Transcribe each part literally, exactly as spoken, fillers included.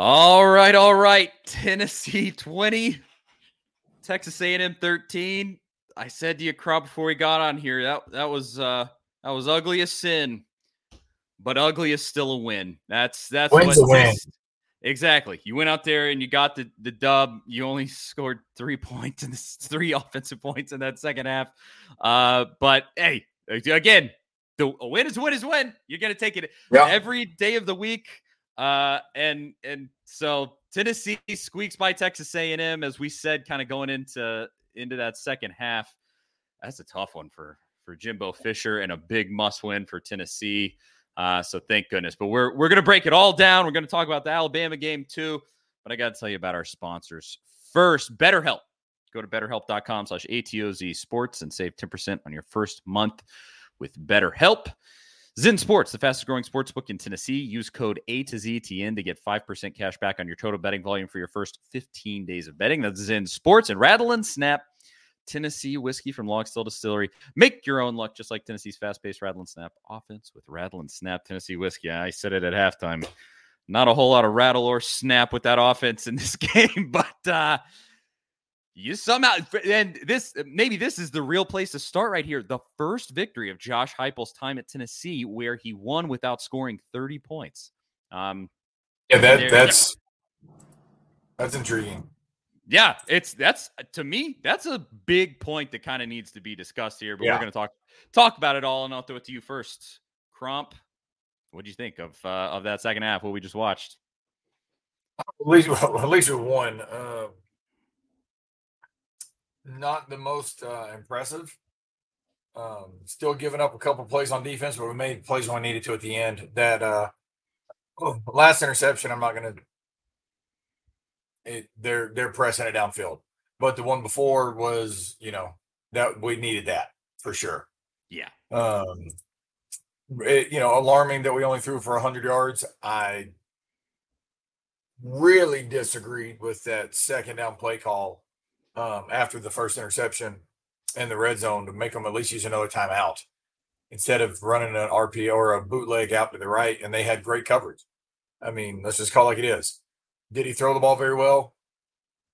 All right, all right. Tennessee twenty, Texas A and M thirteen. I said to you, Crop, before we got on here, that that was uh, that was ugly as sin, but ugly is still a win. That's that's Wins what a win. Exactly. You went out there and you got the the dub. You only scored three points and three offensive points in that second half. Uh, but hey, again, the a win is a win is a win. You're gonna take it yeah. every day of the week. Uh, and, and so Tennessee squeaks by Texas A and M, as we said, kind of going into, into that second half. That's a tough one for, for Jimbo Fisher and a big must win for Tennessee. Uh, so thank goodness, but we're, we're going to break it all down. We're going to talk about the Alabama game too, but I got to tell you about our sponsors first. BetterHelp. Go to betterhelp.com slash ATOZ sports and save ten percent on your first month with BetterHelp. Zin Sports, the fastest-growing sports book in Tennessee. Use code A to Z T N to get five percent cash back on your total betting volume for your first fifteen days of betting. That's Zin Sports. And Rattle and Snap, Tennessee whiskey from LogStill Distillery. Make your own luck, just like Tennessee's fast-paced Rattle and Snap offense with Rattle and Snap Tennessee whiskey. I said it at halftime. Not a whole lot of rattle or snap with that offense in this game, but uh, you somehow – and this maybe this is the real place to start right here. The first victory of Josh Heupel's time at Tennessee, where he won without scoring thirty points. Um, yeah, that that's that's intriguing. Yeah, it's that's to me, that's a big point that kind of needs to be discussed here. But yeah. we're going to talk talk about it all, and I'll throw it to you first, Crump. What do you think of uh, of that second half? What we just watched? At least, well, at least we won. Uh, Not the most uh, impressive. Um, still giving up a couple plays on defense, but we made plays when we needed to at the end. That uh, oh, last interception, I'm not going to – they're they're pressing it downfield. But the one before was, you know, that we needed that for sure. Yeah. Um, it, you know, alarming that we only threw for one hundred yards. I really disagreed with that second down play call. Um, after the first interception in the red zone, to make them at least use another timeout instead of running an R P O or a bootleg out to the right, and they had great coverage. I mean, let's just call it like it is. Did he throw the ball very well?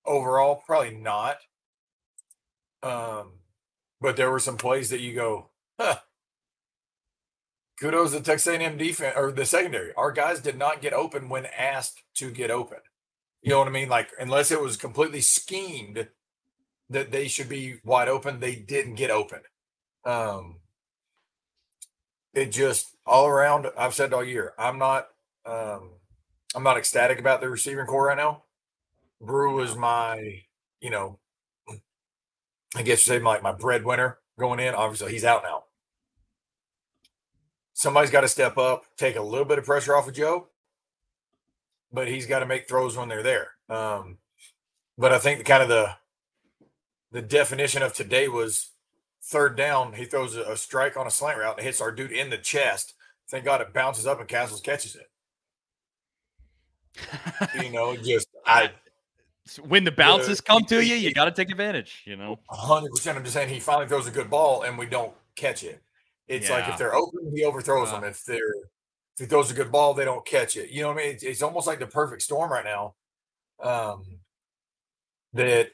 Overall, probably not. Um, but there were some plays that you go, huh, kudos to Texas A and M defense or the secondary. Our guys did not get open when asked to get open. You know what I mean? Like, unless it was completely schemed that they should be wide open. They didn't get open. Um, it just all around. I've said all year, I'm not, um, I'm not ecstatic about the receiving core right now. Brew is my, you know, I guess you say like my, my breadwinner going in. Obviously, he's out now. Somebody's got to step up, take a little bit of pressure off of Joe, but he's got to make throws when they're there. Um, but I think the kind of the, The definition of today was third down. He throws a strike on a slant route and hits our dude in the chest. Thank God it bounces up and Castles catches it. You know, just I. When the bounces uh, come to you, you got to take advantage. You know, one hundred percent. I'm just saying he finally throws a good ball and we don't catch it. It's yeah. like if they're open, he overthrows uh, them. If they're if he throws a good ball, they don't catch it. You know what I mean? It's, it's almost like the perfect storm right now. Um, that.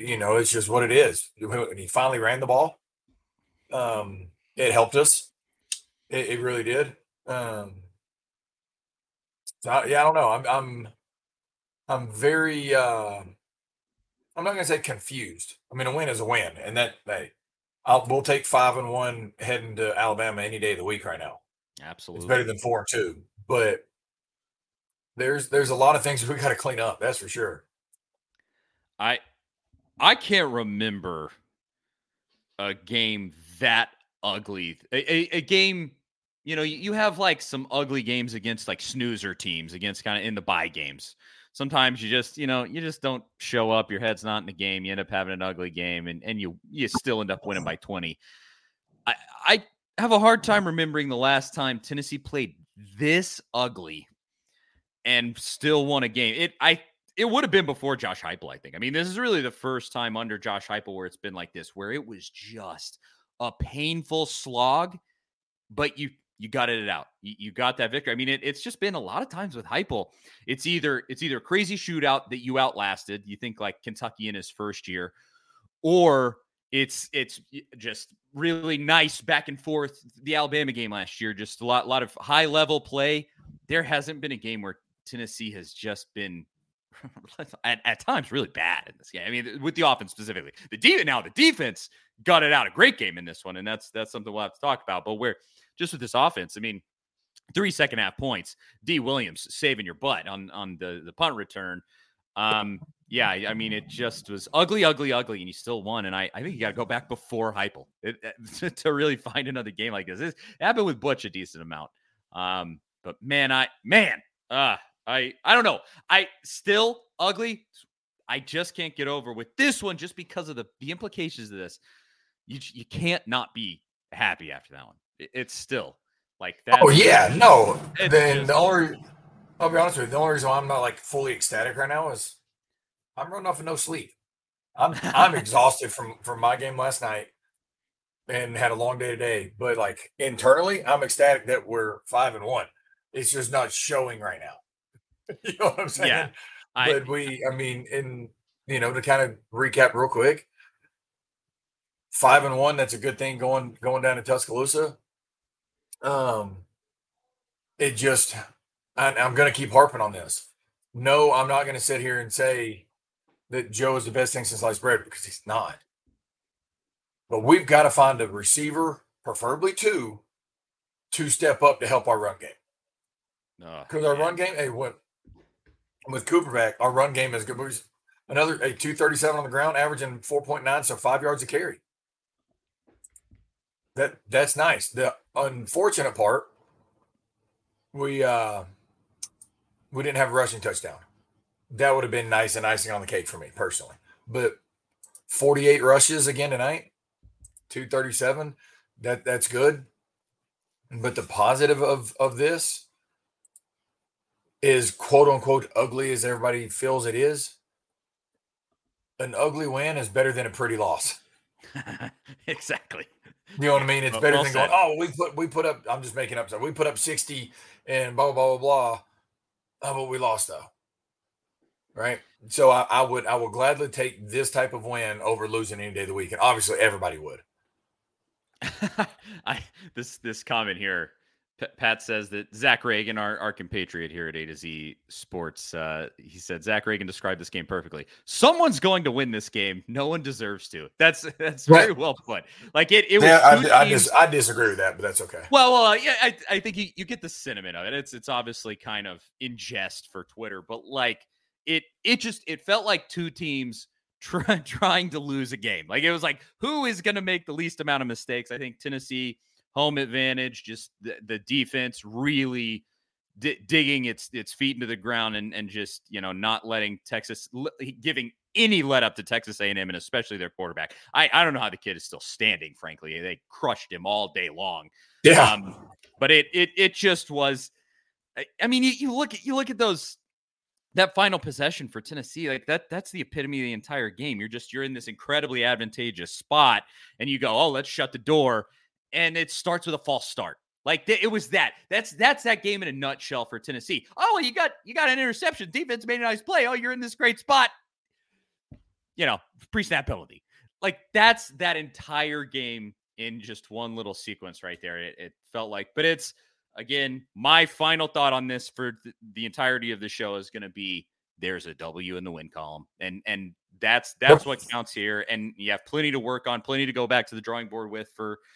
You know, it's just what it is. When he finally ran the ball, um, it helped us. It, it really did. Um, so I, yeah, I don't know. I'm, I'm, I'm very. Uh, I'm not gonna say confused. I mean, a win is a win, and that hey, I'll, we'll take five and one heading to Alabama any day of the week right now. Absolutely, it's better than four and two. But there's there's a lot of things we got to clean up. That's for sure. I. I can't remember a game that ugly. A, a, a game, you know, you have like some ugly games against like snoozer teams, against kind of in the bye games. Sometimes you just, you know, you just don't show up. Your head's not in the game. You end up having an ugly game, and, and you you still end up winning by twenty. I, I have a hard time remembering the last time Tennessee played this ugly and still won a game. It I it would have been before Josh Heupel, I think. I mean, this is really the first time under Josh Heupel where it's been like this, where it was just a painful slog, but you. You got it out. You got that victory. I mean, it, it's just been a lot of times with Heupel. It's either it's either a crazy shootout that you outlasted. You think like Kentucky in his first year, or it's it's just really nice back and forth. The Alabama game last year, just a lot lot of high level play. There hasn't been a game where Tennessee has just been at, at times really bad in this game. I mean, with the offense specifically, the de- now the defense got it out. A great game in this one, and that's that's something we'll have to talk about. But where just with this offense, I mean, three second half points. Dee Williams saving your butt on on the, the punt return. Um, yeah, I mean, it just was ugly, ugly, ugly, and you still won. And I, I think you got to go back before Heupel it, it, to really find another game like this. It happened with Butch a decent amount. Um, but man, I man, uh, I I don't know. I still ugly. I just can't get over with this one just because of the the implications of this. You you can't not be happy after that one. It's still like that. Oh yeah, no. Then the only, I'll be honest with you, the only reason why I'm not like fully ecstatic right now is I'm running off of no sleep. I'm I'm exhausted from from my game last night and had a long day today. But like internally, I'm ecstatic that we're five and one. It's just not showing right now. You know what I'm saying? Yeah, I, but we, I mean, in you know, to kind of recap real quick, five and one. That's a good thing going going down to Tuscaloosa. Um, it just, I, I'm going to keep harping on this. No, I'm not going to sit here and say that Joe is the best thing since sliced bread because he's not. But we've got to find a receiver, preferably two, to step up to help our run game. Because oh, our run game, hey, what with Cooper back, our run game is good. Another a hey, two thirty-seven on the ground, averaging four point nine, so five yards a carry. That that's nice. The unfortunate part, we uh, we didn't have a rushing touchdown. That would have been nice and icing on the cake for me personally. But forty-eight rushes again tonight, two thirty-seven. That that's good. But the positive of of this is quote unquote ugly as everybody feels it is. An ugly win is better than a pretty loss. Exactly. You know what I mean? It's well, better well than said. going, oh, we put we put up, I'm just making up, so we put up sixty and blah, blah, blah, blah. Oh, but we lost, though. Right? So I, I would I would gladly take this type of win over losing any day of the week. And obviously everybody would. I this this comment here, P- Pat says that Zach Reagan, our, our compatriot here at A to Z Sports, uh, he said, Zach Reagan described this game perfectly. Someone's going to win this game. No one deserves to. That's that's very well put. Like it, it yeah, was I, I, dis- I disagree with that, but that's okay. Well, well uh, yeah, I, I think you, you get the sentiment of it. It's it's obviously kind of in jest for Twitter, but like it it just it felt like two teams try, trying to lose a game. Like it was like, who is going to make the least amount of mistakes? I think Tennessee home advantage, just the, the defense really di- digging its its feet into the ground and, and just, you know, not letting Texas, giving any let up to Texas A and M and especially their quarterback. I, I don't know how the kid is still standing, frankly. They crushed him all day long. Yeah. Um, but it it it just was, I, I mean, you, you look at you look at those, that final possession for Tennessee, like that, that's the epitome of the entire game. You're just, you're in this incredibly advantageous spot and you go, oh, let's shut the door. And it starts with a false start. Like th- it was that. That's that's that game in a nutshell for Tennessee. Oh, you got you got an interception. Defense made a nice play. Oh, you're in this great spot. You know, pre-snap penalty. Like that's that entire game in just one little sequence right there. It, it felt like. But it's, again, my final thought on this for th- the entirety of the show is going to be there's a W in the win column. And and that's that's what counts here. And you have plenty to work on, plenty to go back to the drawing board with for –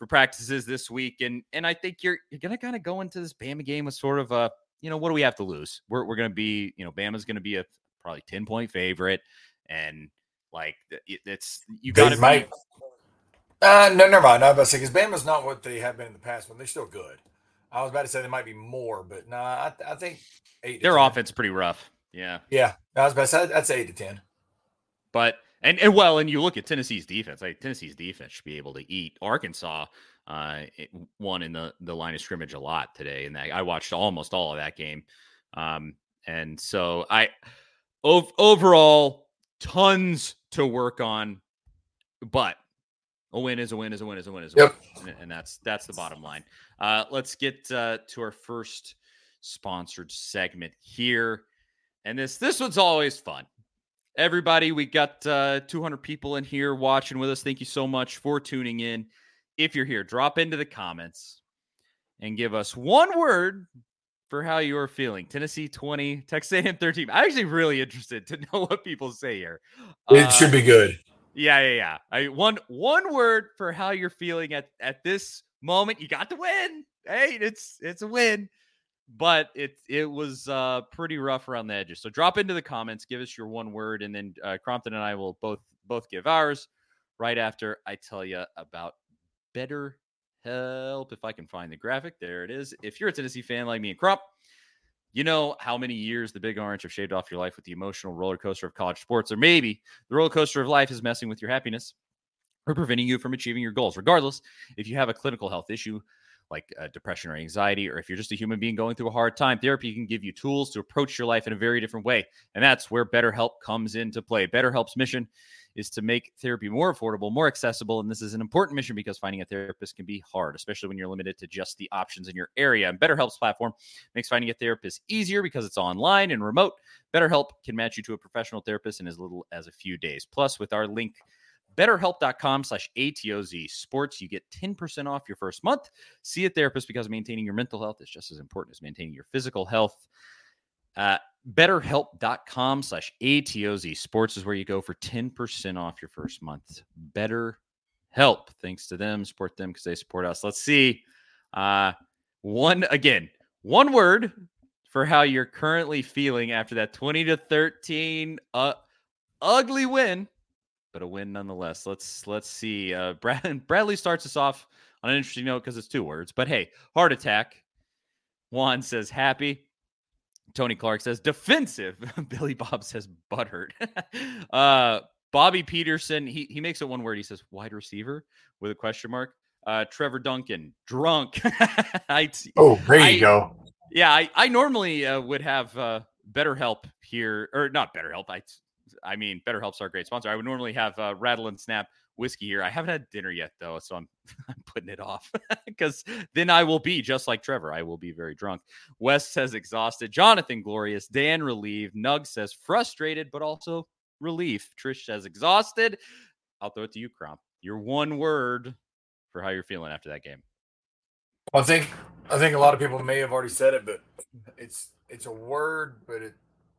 for practices this week. And, and I think you're, you're going to kind of go into this Bama game with sort of a, you know, what do we have to lose? We're, we're going to be, you know, Bama's going to be a probably ten point favorite. And like, it, it's, you got to might. Be- uh, no, never mind. I was about to say, because Bama's not what they have been in the past, but they're still good. I was about to say there might be more, but no, nah, I, th- I think eight. Their offense pretty rough. Yeah. Yeah. I was about to say that's eight to ten. But and, and well, and you look at Tennessee's defense. Like Tennessee's defense should be able to eat Arkansas. Uh, it won in the, the line of scrimmage a lot today, and I watched almost all of that game. Um, and so I ov- overall tons to work on, but a win is a win is a win is a win is a yep. win, and that's that's the bottom line. Uh, let's get uh, to our first sponsored segment here, and this this one's always fun. Everybody, we got uh, two hundred people in here watching with us. Thank you so much for tuning in. If you're here, drop into the comments and give us one word for how you are feeling. Tennessee twenty, Texas A and M thirteen. I'm actually really interested to know what people say here. It uh, should be good. Yeah, yeah, yeah. I, one one word for how you're feeling at, at this moment. You got the win. Hey, it's it's a win, but it it was uh, pretty rough around the edges. So drop into the comments, give us your one word, and then uh, Crompton and I will both both give ours right after I tell you about BetterHelp. If I can find the graphic, there it is. If you're a Tennessee fan like me and Crump, you know how many years the Big Orange have shaved off your life with the emotional roller coaster of college sports, or maybe the roller coaster of life is messing with your happiness or preventing you from achieving your goals. Regardless, if you have a clinical health issue like uh, depression or anxiety, or if you're just a human being going through a hard time, therapy can give you tools to approach your life in a very different way. And that's where BetterHelp comes into play. BetterHelp's mission is to make therapy more affordable, more accessible. And this is an important mission because finding a therapist can be hard, especially when you're limited to just the options in your area. And BetterHelp's platform makes finding a therapist easier because it's online and remote. BetterHelp can match you to a professional therapist in as little as a few days. Plus, with our link, BetterHelp.com slash ATOZ sports, you get ten percent off your first month. See a therapist because maintaining your mental health is just as important as maintaining your physical health. Uh, BetterHelp.com slash ATOZ sports is where you go for ten percent off your first month. BetterHelp. Thanks to them. Support them because they support us. Let's see. Uh, one, again, one word for how you're currently feeling after that twenty to thirteen uh, ugly win, but a win nonetheless. Let's let's see. Uh, Brad, Bradley starts us off on an interesting note because it's two words. But hey, heart attack. Juan says happy. Tony Clark says defensive. Billy Bob says butthurt. uh, Bobby Peterson, he he makes it one word. He says wide receiver with a question mark. Uh, Trevor Duncan, drunk. I, oh, there you I, go. Yeah, I, I normally uh, would have uh, BetterHelp here. Or not BetterHelp, I... I mean, BetterHelp's our great sponsor. I would normally have uh, Rattle and Snap whiskey here. I haven't had dinner yet, though, so I'm, I'm putting it off because then I will be just like Trevor. I will be very drunk. Wes says exhausted. Jonathan glorious. Dan relieved. Nug says frustrated, but also relief. Trish says exhausted. I'll throw it to you, Crump. Your one word for how you're feeling after that game. Well, I think I think a lot of people may have already said it, but it's it's a word, but it.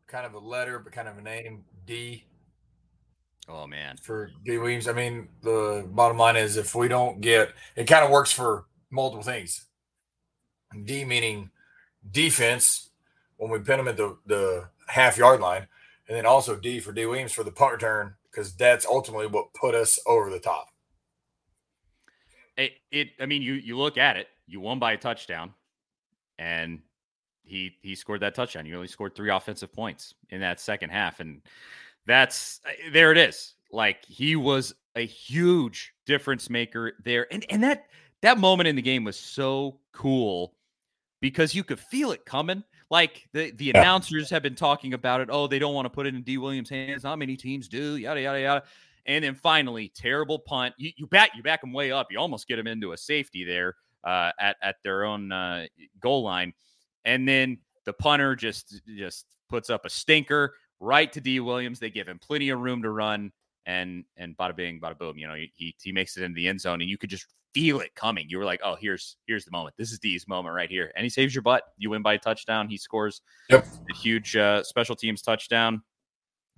Kind of a letter, but kind of a name, D. Oh, man. For Dee Williams. I mean, the bottom line is if we don't get – it kind of works for multiple things. D meaning defense when we pin them at the, the half-yard line, and then also D for Dee Williams for the punt return because that's ultimately what put us over the top. It, it I mean, you, you look at it. You won by a touchdown, and – He he scored that touchdown. He only scored three offensive points in that second half. And that's – there it is. Like, he was a huge difference maker there. And and that that moment in the game was so cool because you could feel it coming. Like, the, the yeah. announcers have been talking about it. Oh, they don't want to put it in Dee Williams' hands. Not many teams do, yada, yada, yada. And then finally, terrible punt. You, you, back, you back them way up. You almost get them into a safety there uh, at, at their own uh, goal line. And then the punter just just puts up a stinker right to Dee Williams. They give him plenty of room to run, and and bada bing, bada boom. You know, he he makes it into the end zone, and you could just feel it coming. You were like, oh, here's here's the moment. This is Dee's moment right here. And he saves your butt. You win by a touchdown. He scores yep. a huge uh, special teams touchdown.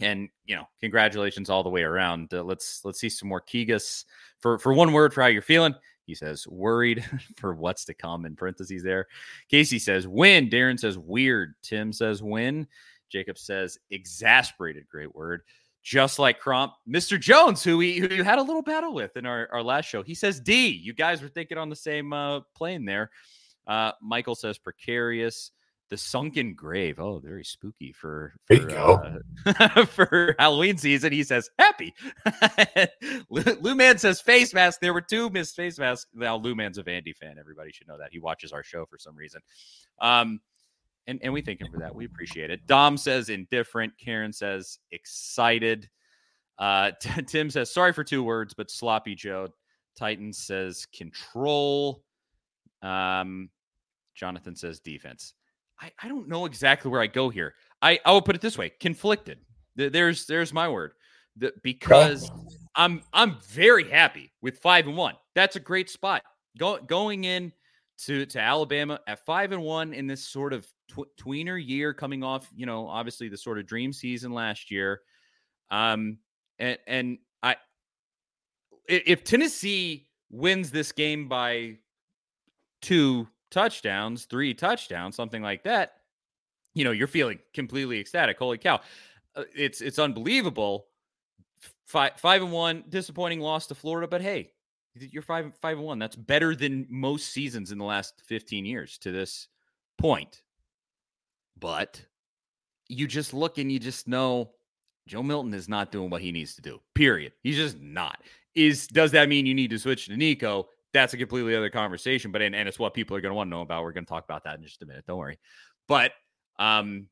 And, you know, congratulations all the way around. Uh, let's let's see some more Kegas for, for one word for how you're feeling. He says, worried for what's to come in parentheses there. Casey says, win. Darren says, weird. Tim says, win. Jacob says, exasperated. Great word. Just like Crump. Mister Jones, who we who you had a little battle with in our, our last show, he says, D. You guys were thinking on the same uh, plane there. Uh, Michael says precarious. The sunken grave. Oh, very spooky for for, uh, for Halloween season. He says happy. Lou, Lou Man says face mask. There were two missed face masks. Now Lou Man's a Vandy fan. Everybody should know that. He watches our show for some reason. Um, and, and we thank him for that. We appreciate it. Dom says indifferent. Karen says excited. Uh, t- Tim says sorry for two words, but sloppy Joe. Titan says control. Um, Jonathan says defense. I, I don't know exactly where I go here. I, I will put it this way. Conflicted. There's there's my word. The, because I'm I'm very happy with five and one. That's a great spot. Go, going in to, to Alabama at five and one in this sort of tw- tweener year, coming off, you know, obviously the sort of dream season last year. Um and and I if Tennessee wins this game by two touchdowns, three touchdowns, something like that, you know, you're feeling completely ecstatic. Holy cow. Uh, it's, it's unbelievable. Five, five and one, disappointing loss to Florida, but hey, you're five, five and one. That's better than most seasons in the last fifteen years to this point. But you just look and you just know Joe Milton is not doing what he needs to do, period. He's just not. Is, does that mean you need to switch to Nico? That's a completely other conversation, but and, and it's what people are going to want to know about. We're going to talk about that in just a minute. Don't worry. But, um,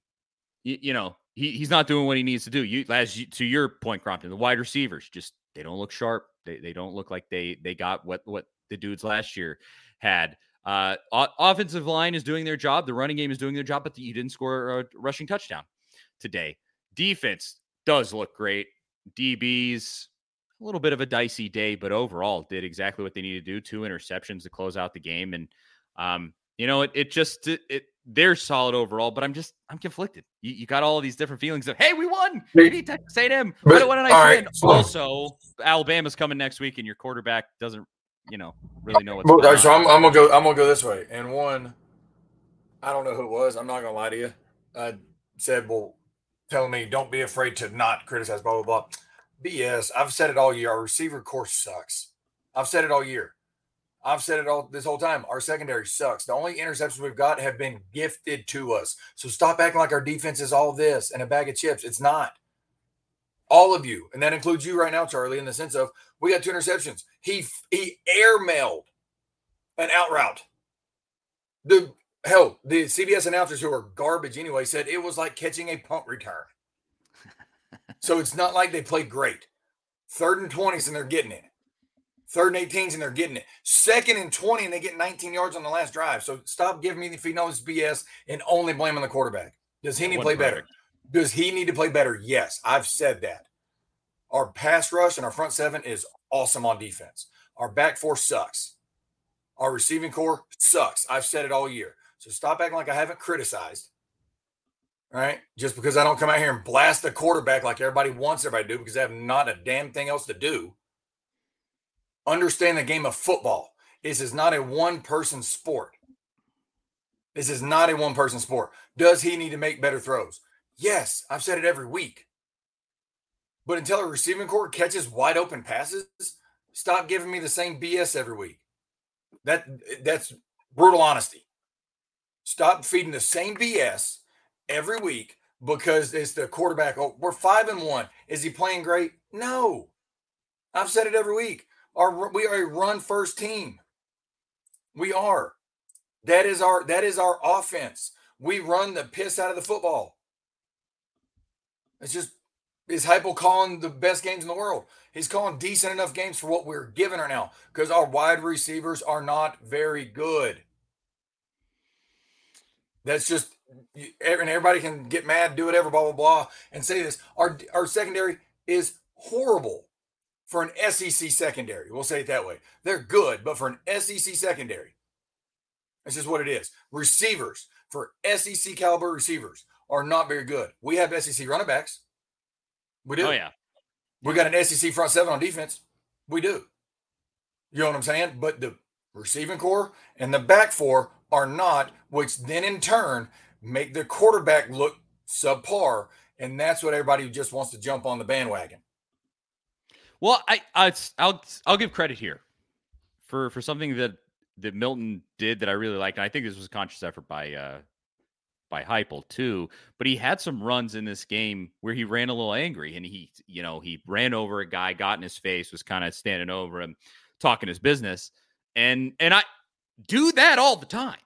you, you know, he, he's not doing what he needs to do. You, as you, to your point, Crompton, the wide receivers, just they don't look sharp. They they don't look like they they got what, what the dudes last year had. Uh, o- offensive line is doing their job. The running game is doing their job, but the, you didn't score a rushing touchdown today. Defense does look great. D Bs. A little bit of a dicey day, but overall did exactly what they needed to do. Two interceptions to close out the game. And, um, you know, it, it just, it, it, they're solid overall, but I'm just, I'm conflicted. You, you got all of these different feelings of, hey, we won. We beat Texas A and M. But what did I win? Also, Alabama's coming next week and your quarterback doesn't, you know, really know what's going on. So I'm, I'm going to go, I'm going to go this way. And one, I don't know who it was. I'm not going to lie to you. I said, well, telling me don't be afraid to not criticize, blah, blah, blah. B S. I've said it all year. Our receiver corps sucks. I've said it all year. I've said it all this whole time. Our secondary sucks. The only interceptions we've got have been gifted to us. So stop acting like our defense is all this and a bag of chips. It's not. All of you, and that includes you right now, Charlie, in the sense of we got two interceptions. He he airmailed an out route. The hell, the C B S announcers who are garbage anyway said it was like catching a punt return. So it's not like they played great. Third and twenties and they're getting it. Third and eighteens and they're getting it. Second and twenty and they get nineteen yards on the last drive. So stop giving me the Fino's B S and only blaming the quarterback. Does he need to play better? Does he need to play better? Yes, I've said that. Our pass rush and our front seven is awesome on defense. Our back four sucks. Our receiving core sucks. I've said it all year. So stop acting like I haven't criticized. All right, just because I don't come out here and blast the quarterback like everybody wants everybody to do because they have not a damn thing else to do. Understand the game of football. This is not a one-person sport. This is not a one-person sport. Does he need to make better throws? Yes, I've said it every week. But until a receiving corps catches wide-open passes, stop giving me the same B S every week. That That's brutal honesty. Stop feeding the same B S every week because it's the quarterback. Oh, we're five and one. Is he playing great? No. I've said it every week. Our, we are a run-first team. We are. That is our that is our offense. We run the piss out of the football. It's just, is Heupel calling the best games in the world? He's calling decent enough games for what we're giving her now because our wide receivers are not very good. That's just, and everybody can get mad, do whatever, blah, blah, blah, and say this. Our our secondary is horrible for an S E C secondary. We'll say it that way. They're good, but for an S E C secondary, that's just what it is. Receivers, for S E C caliber receivers, are not very good. We have S E C running backs. We do. Oh, yeah. We got an S E C front seven on defense. We do. You know what I'm saying? But the receiving corps and the back four are not, which then in turn make the quarterback look subpar, and that's what everybody just wants to jump on the bandwagon. Well, I, I I'll I'll give credit here for for something that that Milton did that I really liked. And I think this was a conscious effort by uh, by Heupel too. But he had some runs in this game where he ran a little angry, and he, you know, he ran over a guy, got in his face, was kind of standing over him, talking his business. And and I do that all the time.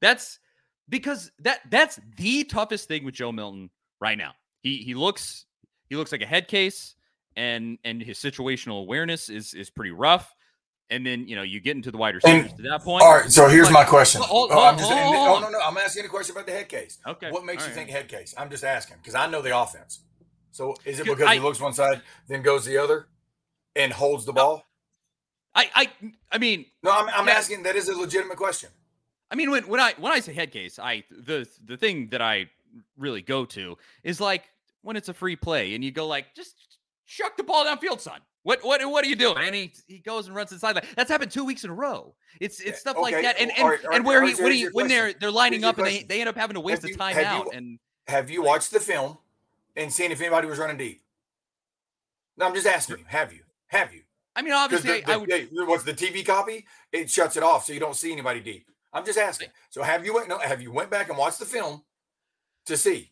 That's because that that's the toughest thing with Joe Milton right now. He he looks he looks like a head case, and and his situational awareness is is pretty rough. And then, you know, you get into the wide receivers and, to that point. All right, so here's like, my question. Oh, oh, oh, I'm just, oh, oh, no, no, I'm asking a question about the head case. Okay. What makes all you right. think head case? I'm just asking because I know the offense. So is it because I, he looks one side, then goes the other, and holds the no, ball? I, I, I mean. No, I'm, I'm that, asking. That is a legitimate question. I mean, when when I when I say head case, I the the thing that I really go to is like when it's a free play and you go like, just chuck the ball downfield, son. What what what are you doing? And he, he goes and runs inside. That's happened two weeks in a row. It's it's stuff okay. like that. And and, right, and where right, he when, he, when they're they're lining here's up and they, they end up having to waste you, a timeout. And have you like, watched the film and seen if anybody was running deep? No, I'm just asking you. Have you? Have you? I mean, obviously, the, the, I would. The, what's the T V copy? It shuts it off, so you don't see anybody deep. I'm just asking. So have you went? No, have you went back and watched the film to see?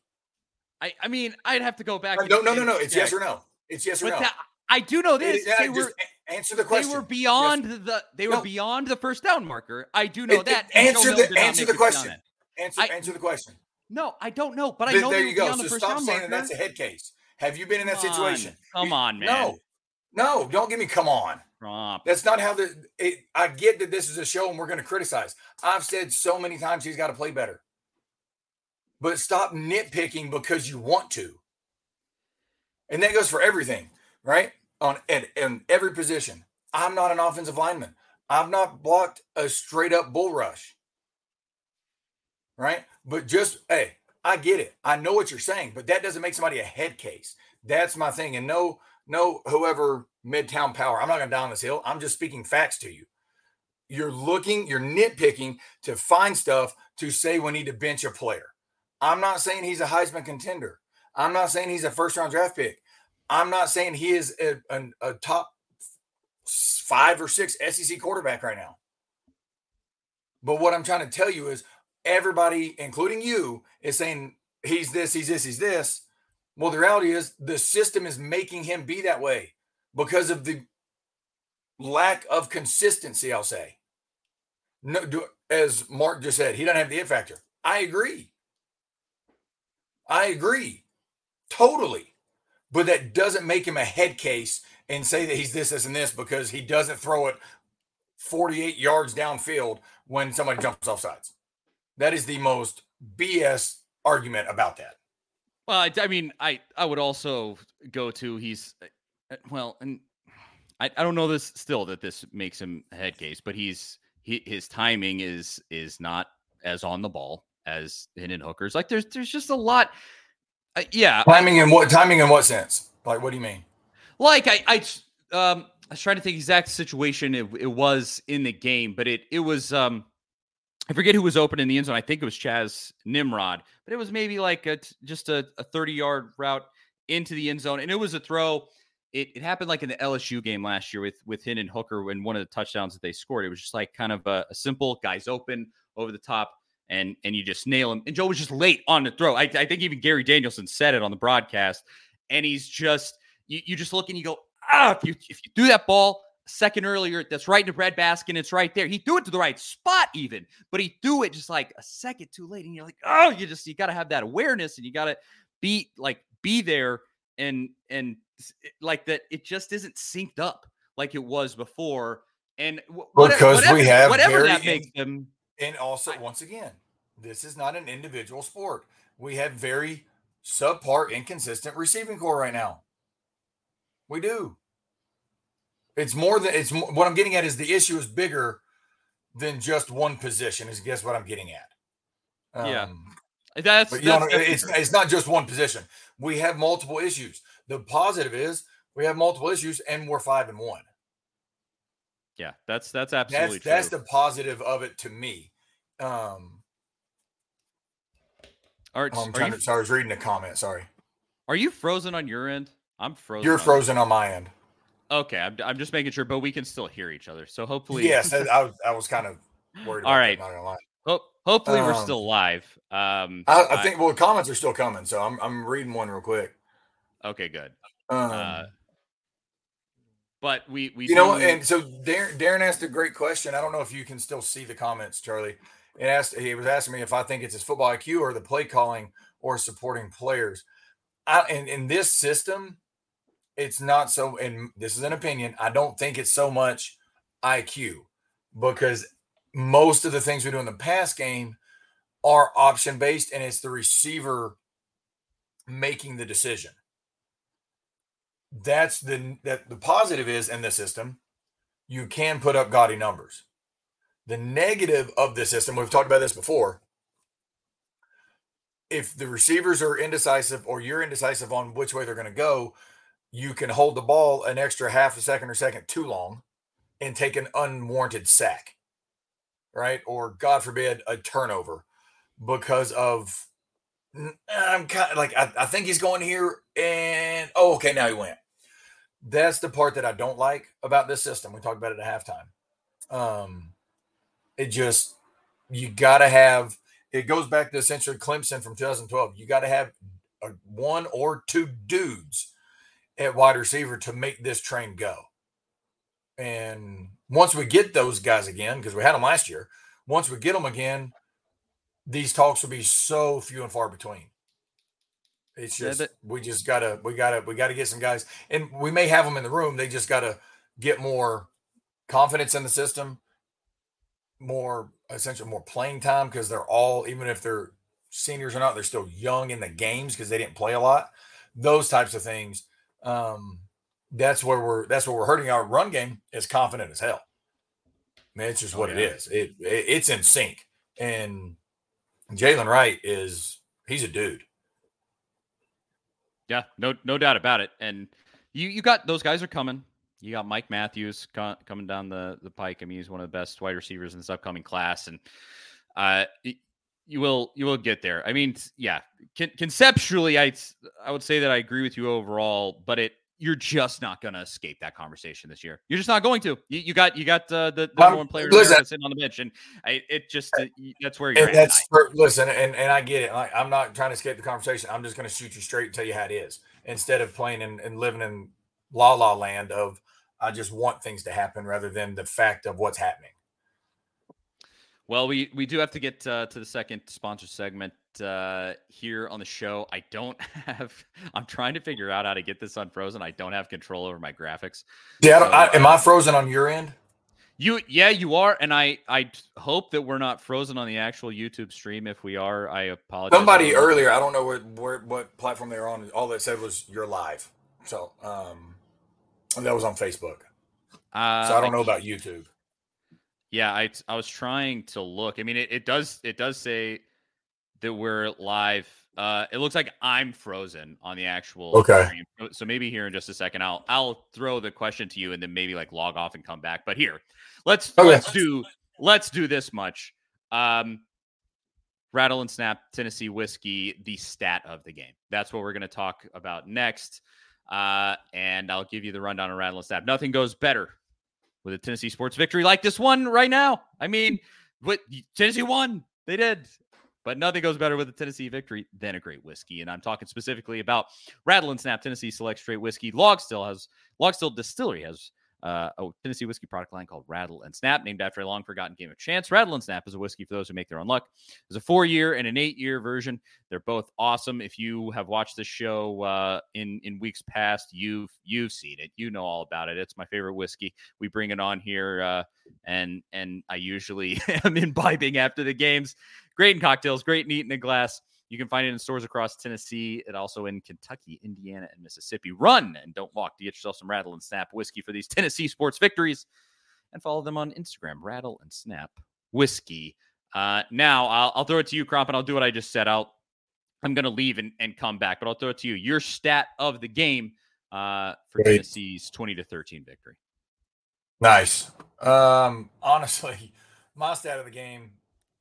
I I mean, I'd have to go back. No, and, no, no, no. It's yeah. yes or no. It's yes or but no. That, I do know this. They were, answer the question. They were beyond yes. the. They were no. beyond the first down marker. I do know it, that. It, answer the answer the question. Answer I, answer the question. No, I don't know, but I know there they you were go. So the first stop down saying marker. That's a head case. Have you been in that come situation? On. Come you, on, man. No, no, don't give me. Come on. Trump. That's not how the. It, I get that this is a show and we're going to criticize. I've said so many times he's got to play better. But stop nitpicking because you want to. And that goes for everything. Right? On and, and every position. I'm not an offensive lineman. I've not blocked a straight up bull rush. Right? But just, hey, I get it. I know what you're saying, but that doesn't make somebody a head case. That's my thing. And no, no, whoever Midtown Power, I'm not going to die on this hill. I'm just speaking facts to you. You're looking, you're nitpicking to find stuff to say we need to bench a player. I'm not saying he's a Heisman contender. I'm not saying he's a first round draft pick. I'm not saying he is a, a, a top five or six S E C quarterback right now. But what I'm trying to tell you is everybody, including you, is saying he's this, he's this, he's this. Well, the reality is the system is making him be that way because of the lack of consistency, I'll say. No, do, as Mark just said, he doesn't have the it factor. I agree. I agree. Totally. But that doesn't make him a head case and say that he's this, this, and this because he doesn't throw it forty-eight yards downfield when somebody jumps off sides. That is the most B S argument about that. Well, I, I mean, I, I would also go to he's, well, and I, I don't know this still that this makes him a head case, but he's he, his timing is is not as on the ball as Hendon Hooker's. Like there's there's just a lot. Uh, yeah. Timing in what timing in what sense? Like, what do you mean? Like, I, I, um, I was trying to think exact situation it, it was in the game, but it, it was, um, I forget who was open in the end zone. I think it was Chaz Nimrod, but it was maybe like a, just a, a thirty yard route into the end zone. And it was a throw. It, it happened like in the L S U game last year with, with Hendon Hooker when one of the touchdowns that they scored. It was just like kind of a, a simple guy's open over the top. And and you just nail him. And Joe was just late on the throw. I, I think even Gary Danielson said it on the broadcast. And he's just, you, you just look and you go, ah, if you, if you threw that ball a second earlier, that's right in the bread basket. It's right there. He threw it to the right spot even. But he threw it just like a second too late. And you're like, oh, you just, you got to have that awareness. And you got to be like, be there. And, and like that, it just isn't synced up like it was before. And wh- because whatever, we have whatever Gary that makes in- them. And also, once again, this is not an individual sport. We have very subpar, inconsistent receiving core right now. We do. It's more than it's more, what I'm getting at is the issue is bigger than just one position. Is guess what I'm getting at? Um, yeah, that's, but you that's know, it's it's not just one position. We have multiple issues. The positive is we have multiple issues, and we're five and one. Yeah, that's that's absolutely that's, true. That's the positive of it to me. Um, are, oh, I'm trying you, to, sorry, I was reading a comment. Sorry. Are you frozen on your end? I'm frozen. You're on frozen on my end. Okay, I'm I'm just making sure, but we can still hear each other. So hopefully, yes, I, I was I was kind of worried about all right. Not line. Ho- hopefully um, we're still live. Um, I, I think, well, comments are still coming, so I'm I'm reading one real quick. Okay, good. Um, uh, but we, we you do... know, and so Darren, Darren asked a great question. I don't know if you can still see the comments, Charlie. It asked, he was asking me if I think it's his football I Q or the play calling or supporting players. I, and in this system, it's not so, and this is an opinion, I don't think it's so much I Q, because most of the things we do in the pass game are option-based, and it's the receiver making the decision. That's the that the positive is in this system, you can put up gaudy numbers. The negative of this system, we've talked about this before, if the receivers are indecisive or you're indecisive on which way they're going to go, you can hold the ball an extra half a second or second too long and take an unwarranted sack, right? Or, God forbid, a turnover because of, I'm kind of like, I, I think he's going here and, oh, okay, now he went. That's the part that I don't like about this system. We talked about it at halftime. Um, it just, you got to have, it goes back to essentially Clemson from two thousand twelve. You got to have a, one or two dudes at wide receiver to make this train go. And once we get those guys again, because we had them last year, once we get them again, these talks will be so few and far between. It's just, yeah, but- we just gotta, we gotta, we gotta get some guys, and we may have them in the room. They just gotta get more confidence in the system, more essentially more playing time. Cause they're all, even if they're seniors or not, they're still young in the games because they didn't play a lot, those types of things. Um, that's where we're, that's where we're hurting our run game is confident as hell. I mean, it's just oh, what yeah. it is. It, it it's in sync. And Jalen Wright is, he's a dude. Yeah, no, no doubt about it. And you, you got, those guys are coming. You got Mike Matthews co- coming down the, the pike. I mean, he's one of the best wide receivers in this upcoming class. And, uh, it, You will, you will get there. I mean, yeah, con- conceptually, I, I would say that I agree with you overall, but it, you're just not going to escape that conversation this year. You're just not going to, you, you got, you got uh, the, the number one player sitting on the bench, and I, it just, uh, that's where you're at. That's for, listen, and, and I get it. Like, I'm not trying to escape the conversation. I'm just going to shoot you straight and tell you how it is, instead of playing and, and living in la la land of, I just want things to happen rather than the fact of what's happening. Well, we, we do have to get uh, to the second sponsor segment uh, here on the show. I don't have – I'm trying to figure out how to get this unfrozen. I don't have control over my graphics. Yeah, so, I, am I frozen on your end? You Yeah, you are, and I, I hope that we're not frozen on the actual YouTube stream. If we are, I apologize. Somebody earlier, I don't know where, where what platform they were on, all that said was you're live. So um, that was on Facebook. Uh, so I don't I, know about YouTube. Yeah, I I was trying to look. I mean, it, it does it does say that we're live. Uh, it looks like I'm frozen on the actual okay. stream. So, so maybe here in just a second, I'll I'll throw the question to you and then maybe like log off and come back. But here, let's okay. let's do let's do this much. Um, Rattle and Snap Tennessee Whiskey, the stat of the game. That's what we're going to talk about next. Uh, and I'll give you the rundown on Rattle and Snap. Nothing goes better with a Tennessee sports victory like this one right now. I mean, what Tennessee won, they did. But nothing goes better with a Tennessee victory than a great whiskey. And I'm talking specifically about Rattle and Snap Tennessee Select Straight Whiskey. LogStill has LogStill Distillery has uh, a Tennessee whiskey product line called Rattle and Snap, named after a long-forgotten game of chance. Rattle and Snap is a whiskey for those who make their own luck. There's a four-year and an eight-year version. They're both awesome. If you have watched this show uh, in in weeks past, you've you've seen it. You know all about it. It's my favorite whiskey. We bring it on here, uh, and and I usually am imbibing after the games. Great in cocktails. Great in eating a glass. You can find it in stores across Tennessee and also in Kentucky, Indiana, and Mississippi. Run and don't walk to get yourself some Rattle and Snap whiskey for these Tennessee sports victories, and follow them on Instagram, Rattle and Snap Whiskey. Uh, now, I'll, I'll throw it to you, Cromp, and I'll do what I just said. I'll, I'm going to leave and, and come back, but I'll throw it to you. Your stat of the game uh, for Great. Tennessee's twenty to thirteen victory. Nice. Um, honestly, my stat of the game,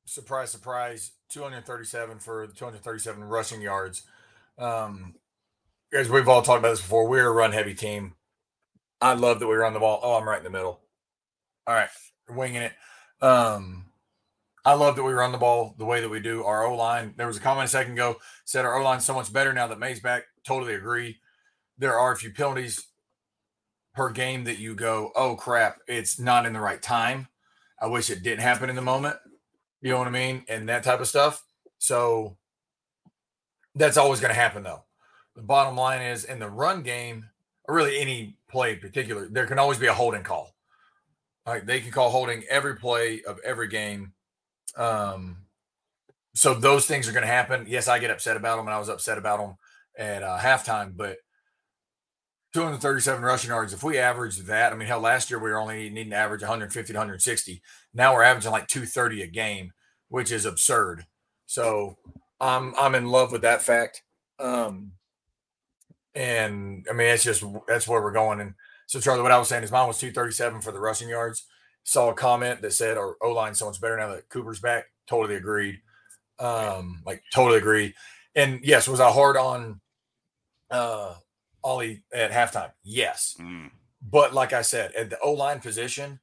surprise, surprise, two hundred thirty-seven for the two hundred thirty-seven rushing yards. Um, as we've all talked about this before, we're a run-heavy team. I love that we run the ball. Oh, I'm right in the middle. All right, winging it. Um, I love that we run the ball the way that we do. Our O-line, there was a comment a second ago, said our O-line is so much better now that May's back. Totally agree. There are a few penalties per game that you go, oh, crap, it's not in the right time. I wish it didn't happen in the moment. You know what I mean? And that type of stuff. So that's always going to happen, though. The bottom line is in the run game, or really any play in particular, there can always be a holding call. Like they can call holding every play of every game. Um, so those things are going to happen. Yes, I get upset about them, and I was upset about them at uh, halftime, but two hundred thirty-seven rushing yards, if we average that, I mean, hell, last year we were only needing to average one fifty to one sixty. Now we're averaging like two thirty a game, which is absurd. So I'm I'm in love with that fact. Um, and, I mean, it's just – that's where we're going. And so, Charlie, what I was saying is mine was two thirty-seven for the rushing yards. Saw a comment that said our O-line so much better now that Cooper's back. Totally agreed. Um, like, totally agreed. And, yes, was I hard on uh, Ollie at halftime? Yes. Mm. But, like I said, at the O-line position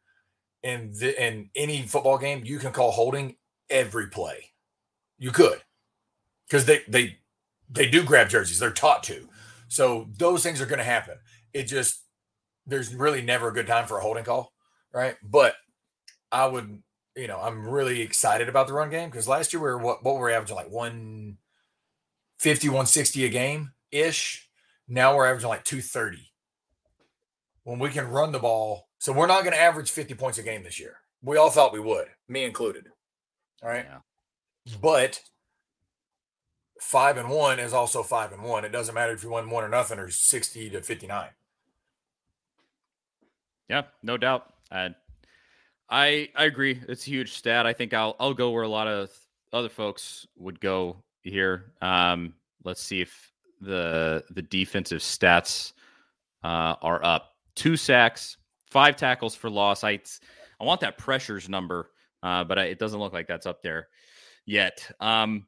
in, the, in any football game, you can call holding every play. You could. Because they, they, they do grab jerseys. They're taught to. So those things are going to happen. It just – there's really never a good time for a holding call, right? But I would – you know, I'm really excited about the run game because last year we were – what were we averaging, like one fifty, one sixty a game-ish? Now we're averaging like two thirty. When we can run the ball – so we're not going to average fifty points a game this year. We all thought we would, me included, all right? Yeah. But – Five and one is also five and one. It doesn't matter if you won one or nothing or sixty to fifty-nine. Yeah, no doubt. Uh, I I agree. It's a huge stat. I think I'll I'll go where a lot of other folks would go here. Um, let's see if the the defensive stats uh, are up. Two sacks, five tackles for loss. I I want that pressures number, uh, but I, it doesn't look like that's up there yet. Um,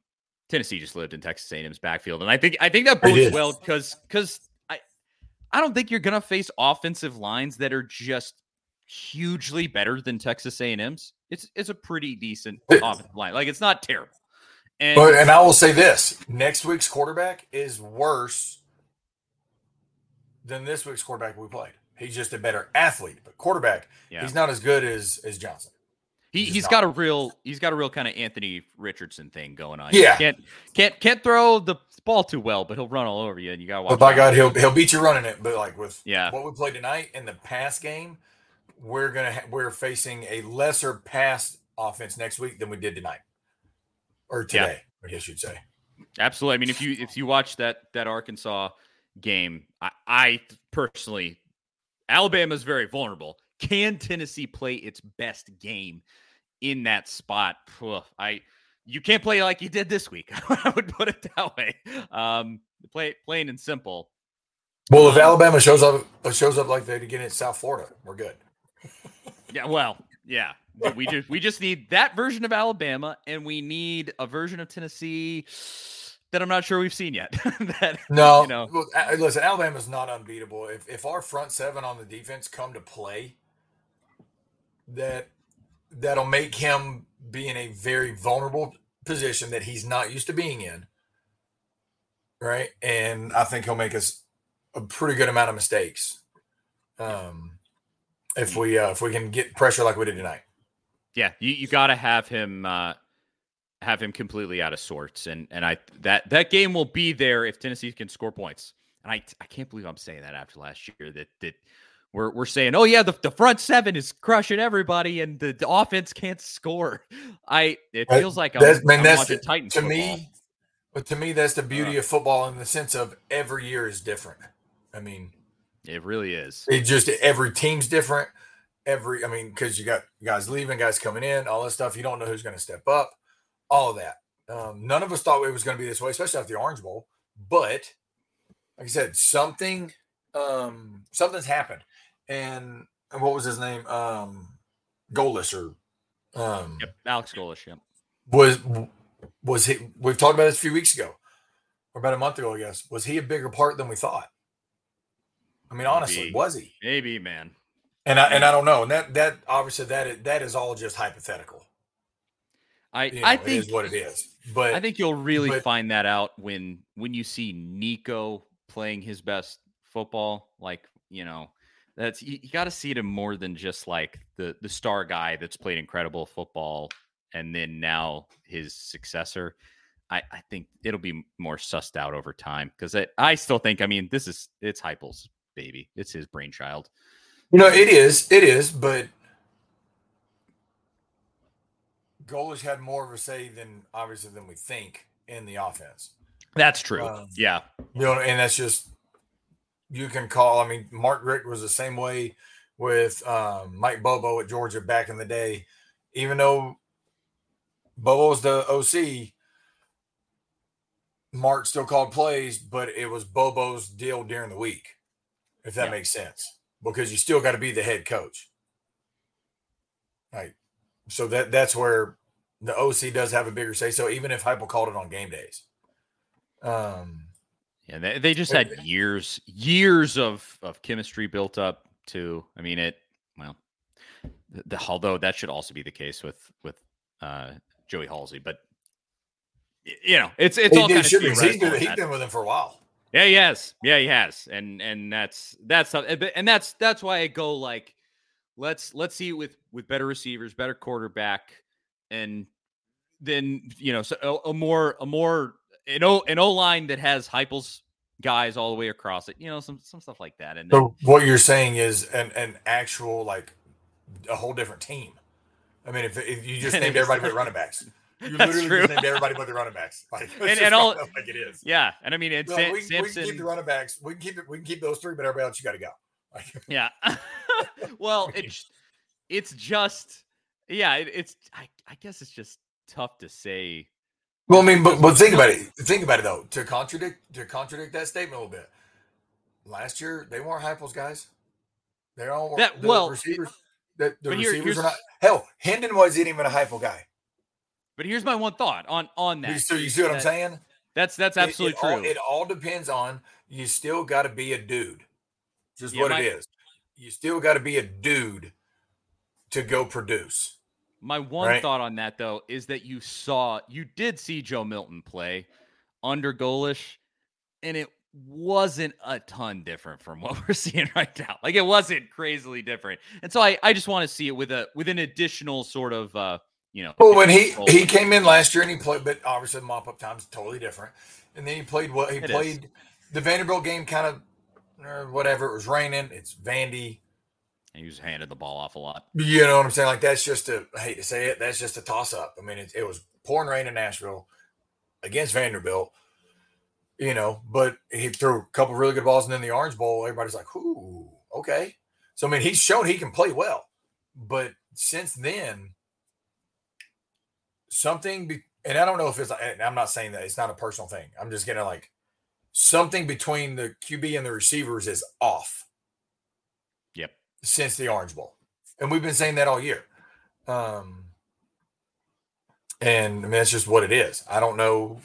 Tennessee just lived in Texas A and M's backfield, and I think I think that bodes well because because I I don't think you're gonna face offensive lines that are just hugely better than Texas A and M's. It's it's a pretty decent it, offensive line, like it's not terrible. And but, and I will say this: next week's quarterback is worse than this week's quarterback we played. He's just a better athlete, but quarterback, yeah. he's not as good as as Johnson. He he's got a real he's got a real kind of Anthony Richardson thing going on. Yeah, can't can't can't throw the ball too well, but he'll run all over you, and you got to watch. But by God, he'll he'll beat you running it. But like with yeah. what we played tonight in the pass game, we're gonna ha- we're facing a lesser pass offense next week than we did tonight or today. Yeah. I guess you'd say. Absolutely. I mean, if you if you watch that that Arkansas game, I, I personally, Alabama's very vulnerable. Can Tennessee play its best game in that spot? Ugh, I you can't play like you did this week. I would put it that way. Um, play plain and simple. Well, if um, Alabama shows up shows up like they did against South Florida, we're good. Yeah, well, yeah. We just we just need that version of Alabama, and we need a version of Tennessee that I'm not sure we've seen yet. that, no, you know. Well, listen, Alabama's not unbeatable. If if our front seven on the defense come to play, that that'll make him be in a very vulnerable position that he's not used to being in. Right. And I think he'll make us a pretty good amount of mistakes. Um, if we, uh, if we can get pressure like we did tonight. Yeah. You, you gotta have him, uh, have him completely out of sorts. And, and I, that, that game will be there if Tennessee can score points. And I, I can't believe I'm saying that after last year that, that, We're we're saying, oh, yeah, the, the front seven is crushing everybody, and the, the offense can't score. I It feels like I'm, that's, man, I'm that's watching the, Titans to football. Me, but to me, that's the beauty uh, of football in the sense of every year is different. I mean. It really is. It just every team's different. Every I mean, because you got guys leaving, guys coming in, all this stuff. You don't know who's going to step up, all of that. Um, none of us thought it was going to be this way, especially after the Orange Bowl. But, like I said, something um, something's happened. And, and what was his name? Um, Golesh or um, yep, Alex Golesh. Yep. Was was he? We've talked about this a few weeks ago, or about a month ago, I guess. Was he a bigger part than we thought? I mean, honestly, maybe. Was he? Maybe, man. And I and I don't know. And that that obviously that is, that is all just hypothetical. I, you know, I think it is what it is. But I think you'll really but, find that out when when you see Nico playing his best football. Like, you know, that's you, you got to see it in more than just like the the star guy that's played incredible football and then now his successor. I, I think it'll be more sussed out over time because I, I still think, I mean, this is it's Heupel's baby. It's his brainchild. You know, it is. It is. But Golesh had more of a say than obviously than we think in the offense. That's true. Um, yeah. You know, and that's just you can call. I mean, Mark Richt was the same way with um, Mike Bobo at Georgia back in the day. Even though Bobo's the O C, Mark still called plays, but it was Bobo's deal during the week, if that yeah. makes sense, because you still got to be the head coach. Right. So that that's where the O C does have a bigger say. So even if Heupel called it on game days. Um, yeah, they, they just had it, years, years of, of chemistry built up to, I mean, it, well, the, although that should also be the case with, with uh, Joey Halsey, but you know, it's it's he all did, kind of he's been, he's been with him for a while. Yeah, he has. Yeah, he has. And and that's that's and that's that's why I go like, let's let's see with with better receivers, better quarterback, and then you know, so a, a more a more an O an O line that has Heupel's guys all the way across it. You know, some some stuff like that. And then, so what you're saying is an an actual like a whole different team. I mean, if, if you just named everybody but running backs. You That's literally true. Just named everybody but the running backs. Like, and and all like it is. Yeah. And I mean, it's no, Sam, we, we can keep the running backs. We can keep it. We can keep those three, but everybody else, you got to go. Like, yeah. Well, it's, it's just, yeah, it, it's, I, I guess it's just tough to say. Well, I mean, but, but think about it. Think about it though, to contradict, to contradict that statement a little bit. Last year, they weren't Heupel's guys. They all were that, the well, receivers. That the receivers are not. Hell, Hendon wasn't even a Heupel guy. But here's my one thought on, on that. So you see what that, I'm saying? That's that's absolutely it, it all, true. It all depends on you still got to be a dude. Just yeah, what my, it is. You still got to be a dude to go produce. My one right? thought on that, though, is that you saw – you did see Joe Milton play under Golesh, and it wasn't a ton different from what we're seeing right now. Like, it wasn't crazily different. And so I, I just want to see it with, a, with an additional sort of uh, – You know, well, when he, he came in last year and he played, but obviously the mop up time's totally different. And then he played what he it played is. The Vanderbilt game, kind of or whatever. It was raining. It's Vandy. And he just handed the ball off a lot. You know what I'm saying? Like that's just a I hate to say it. That's just a toss up. I mean, it, it was pouring rain in Nashville against Vanderbilt. You know, but he threw a couple of really good balls, and then the Orange Bowl, everybody's like, "Ooh, okay." So I mean, he's shown he can play well, but since then. Something, be- and I don't know if it's, I'm not saying that it's not a personal thing. I'm just getting like something between the Q B and the receivers is off. Yep. Since the Orange Bowl. And we've been saying that all year. Um, and I mean, that's just what it is. I don't know.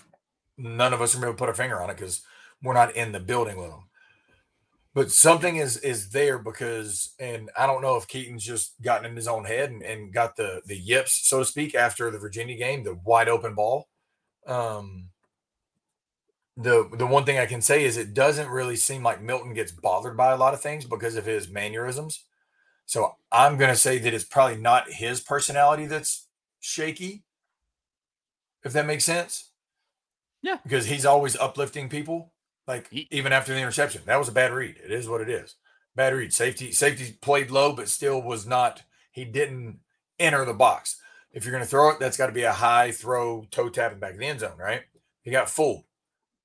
None of us are going to put a finger on it because we're not in the building with them. But something is is there because, and I don't know if Keaton's just gotten in his own head and, and got the the yips, so to speak, after the Virginia game, the wide open ball. Um, the the one thing I can say is it doesn't really seem like Milton gets bothered by a lot of things because of his mannerisms. So I'm going to say that it's probably not his personality that's shaky, if that makes sense. Yeah. Because he's always uplifting people. Like, even after the interception, that was a bad read. It is what it is. Bad read. Safety safety played low, but still was not – he didn't enter the box. If you're going to throw it, that's got to be a high throw, toe tap, and back of the end zone, right? He got fooled.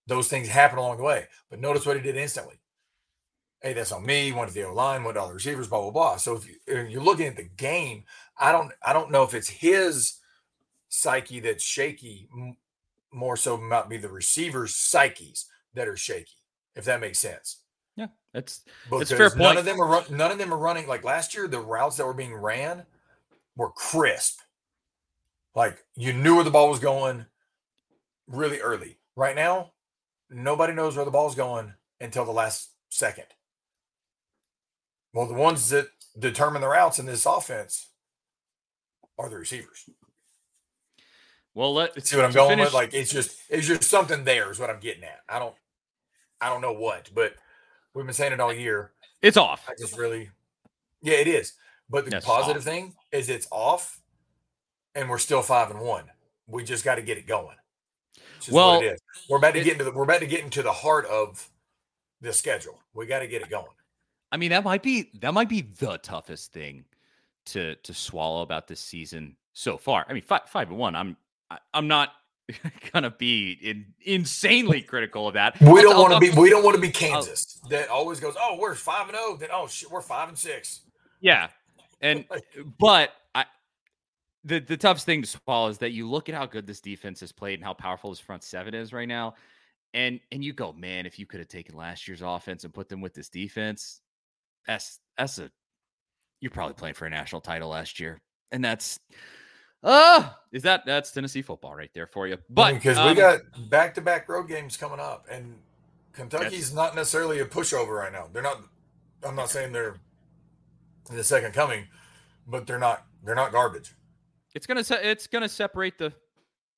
Those things happen along the way. But notice what he did instantly. Hey, that's on me. Went to the O-line, went to all the receivers, blah, blah, blah. So if, you, if you're looking at the game, I don't, I don't know if it's his psyche that's shaky. More so might be the receiver's psyches that are shaky, if that makes sense. Yeah, that's that's fair point. None of them are none of them are running like last year. The routes that were being ran were crisp. Like you knew where the ball was going really early. Right now, nobody knows where the ball's going until the last second. Well, the ones that determine the routes in this offense are the receivers. Well, let's see what I'm going finish. with. Like, it's just, it's just something there is what I'm getting at. I don't, I don't know what, but we've been saying it all year. It's off. I just really, yeah, it is. But the yes, positive thing is it's off, and we're still five and one. We just got to get it going. Well, it is. we're about to it, get into the we're about to get into the heart of the schedule. We got to get it going. I mean, that might be that might be the toughest thing to to swallow about this season so far. I mean, five five and one. I'm I, I'm not gonna be in, insanely critical of that. We don't want to be we don't want to be Kansas uh, that always goes, oh, we're five and oh, then oh shit, we're five and six. Yeah, and but. The the toughest thing to swallow is that you look at how good this defense has played and how powerful this front seven is right now, and and you go, man, if you could have taken last year's offense and put them with this defense, that's that's a you're probably playing for a national title last year, and that's uh is that that's Tennessee football right there for you. But because um, we got back to back road games coming up, and Kentucky's not necessarily a pushover right now. They're not. I'm not saying they're the second coming, but they're not they're not garbage. It's gonna it's gonna separate the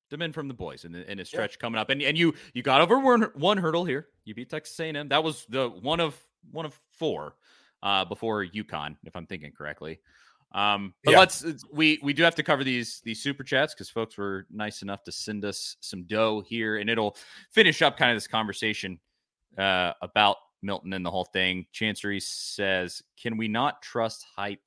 the men from the boys in the in a stretch yeah. coming up, and and you you got over one, one hurdle here. You beat Texas A and M. That was the one of one of four uh, before UConn, if I'm thinking correctly. Um, but yeah. let's we we do have to cover these these super chats because folks were nice enough to send us some dough here, and it'll finish up kind of this conversation uh, about Milton and the whole thing. Chancery says, "Can we not trust hype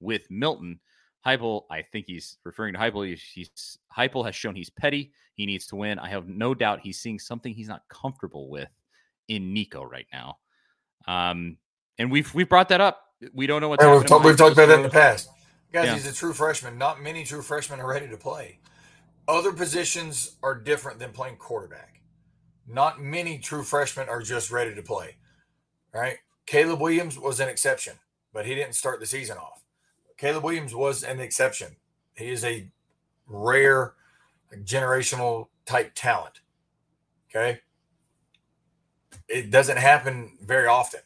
with Milton?" Heupel, I think he's referring to Heupel. He's, he's Heupel has shown he's petty. He needs to win. I have no doubt he's seeing something he's not comfortable with in Nico right now. Um, and we've we've brought that up. We don't know what's happening. We've, talk, we've talked about that in the past, guys. Yeah. He's a true freshman. Not many true freshmen are ready to play. Other positions are different than playing quarterback. Not many true freshmen are just ready to play. All right, Caleb Williams was an exception, but he didn't start the season off. Caleb Williams was an exception. He is a rare generational type talent. Okay. It doesn't happen very often.